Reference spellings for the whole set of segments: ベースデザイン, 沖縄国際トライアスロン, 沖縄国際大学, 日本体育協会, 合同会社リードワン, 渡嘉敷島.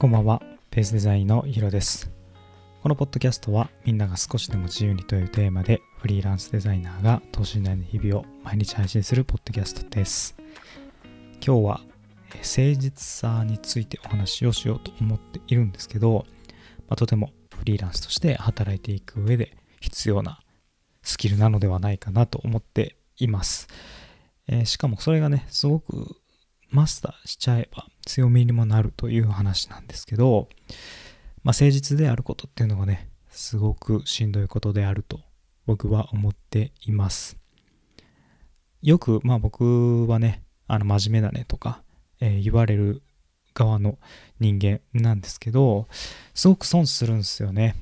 こんばんは、ベースデザインのヒロです。このポッドキャストはみんなが少しでも自由にというテーマでフリーランスデザイナーが等身大の日々を毎日配信するポッドキャストです。今日は誠実さについてお話をしようと思っているんですけど、とてもフリーランスとして働いていく上で必要なスキルなのではないかなと思っています。しかもそれがね、すごくマスターしちゃえば強みにもなるという話なんですけど、誠実であることっていうのがね、すごくしんどいことであると僕は思っています。よく僕はね、真面目だねとか、言われる側の人間なんですけど、すごく損するんですよね。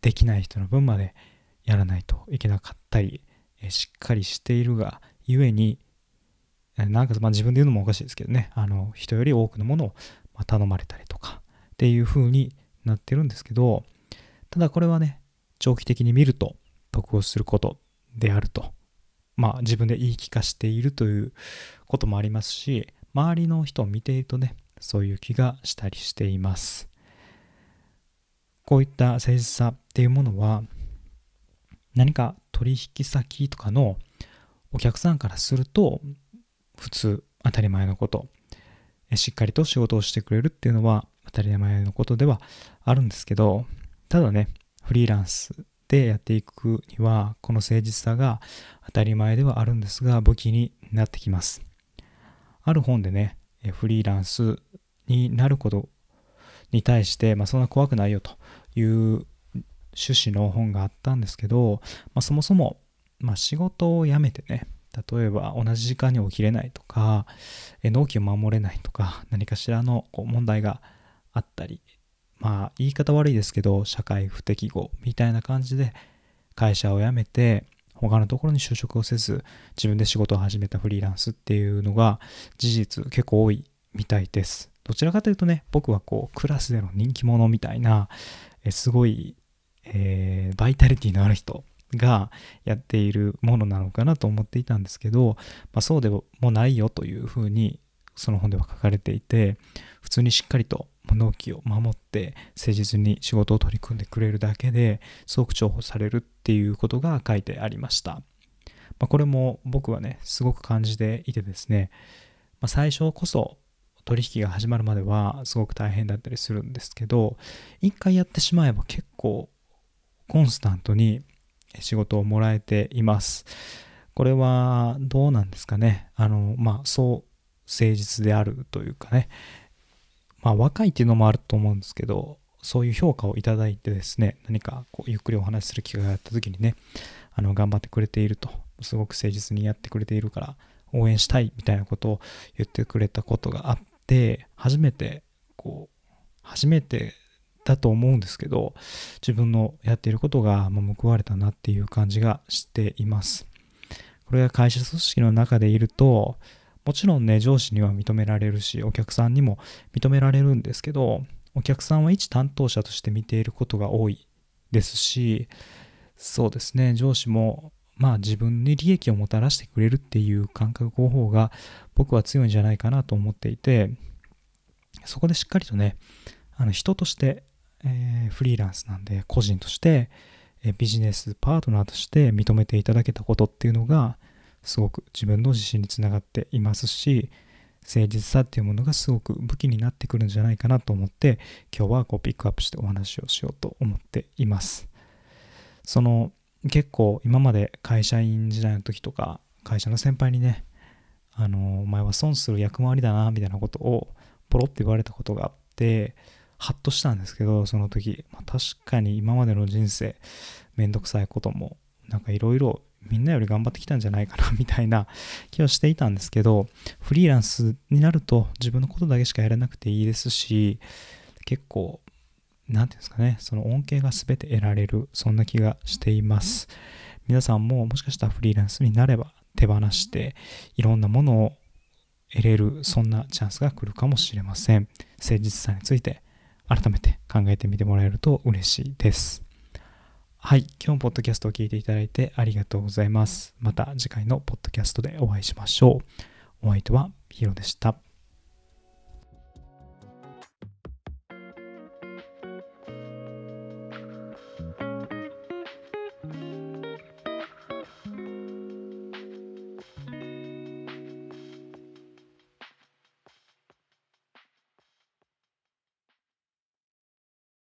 できない人の分までやらないといけなかったり、しっかりしているがゆえに自分で言うのもおかしいですけどね、人より多くのものを頼まれたりとかっていう風になってるんですけど、ただこれはね、長期的に見ると得をすることであると、自分で言い聞かしているということもありますし、周りの人を見ているとね、そういう気がしたりしています。こういった誠実さっていうものは、何か取引先とかのお客さんからすると普通当たり前のこと、しっかりと仕事をしてくれるっていうのは当たり前のことではあるんですけど、ただね、フリーランスでやっていくにはこの誠実さが当たり前ではあるんですが武器になってきます。ある本でね、フリーランスになることに対して、そんな怖くないよという趣旨の本があったんですけど、そもそも、仕事を辞めてね、例えば同じ時間に起きれないとか、納期を守れないとか、何かしらの問題があったり、言い方悪いですけど、社会不適合みたいな感じで会社を辞めて他のところに就職をせず自分で仕事を始めたフリーランスっていうのが事実結構多いみたいです。どちらかというとね、僕はクラスでの人気者みたいな、すごい、バイタリティのある人がやっているものなのかなと思っていたんですけど、そうでもないよというふうにその本では書かれていて、普通にしっかりと納期を守って誠実に仕事を取り組んでくれるだけですごく重宝されるっていうことが書いてありました。これも僕はね、すごく感じていてですね、最初こそ取引が始まるまではすごく大変だったりするんですけど、一回やってしまえば結構コンスタントに仕事をもらえています。これはどうなんですかね。そう誠実であるというかね。若いっていうのもあると思うんですけど、そういう評価をいただいてですね、何かゆっくりお話しする機会があった時にね、頑張ってくれていると、すごく誠実にやってくれているから応援したいみたいなことを言ってくれたことがあって、初めてだと思うんですけど、自分のやっていることが報われたなっていう感じがしています。これが会社組織の中でいると、もちろんね、上司には認められるしお客さんにも認められるんですけど、お客さんは一担当者として見ていることが多いですし、そうですね、上司も自分に利益をもたらしてくれるっていう感覚の方が僕は強いんじゃないかなと思っていて、そこでしっかりとね、人としてフリーランスなんで個人としてビジネスパートナーとして認めていただけたことっていうのがすごく自分の自信につながっていますし、誠実さっていうものがすごく武器になってくるんじゃないかなと思って、今日はピックアップしてお話をしようと思っています。結構今まで会社員時代の時とか、会社の先輩にね、お前は損する役回りだなみたいなことをポロって言われたことがあって、ハッとしたんですけど、その時、確かに今までの人生めんどくさいこともいろいろみんなより頑張ってきたんじゃないかなみたいな気はしていたんですけど、フリーランスになると自分のことだけしかやらなくていいですし、結構なんていうんですかね、その恩恵が全て得られる、そんな気がしています。皆さんももしかしたらフリーランスになれば手放していろんなものを得れる、そんなチャンスが来るかもしれません。誠実さについて改めて考えてみてもらえると嬉しいです。はい、今日もポッドキャストを聞いていただいてありがとうございます。また次回のポッドキャストでお会いしましょう。お相手はヒロでした。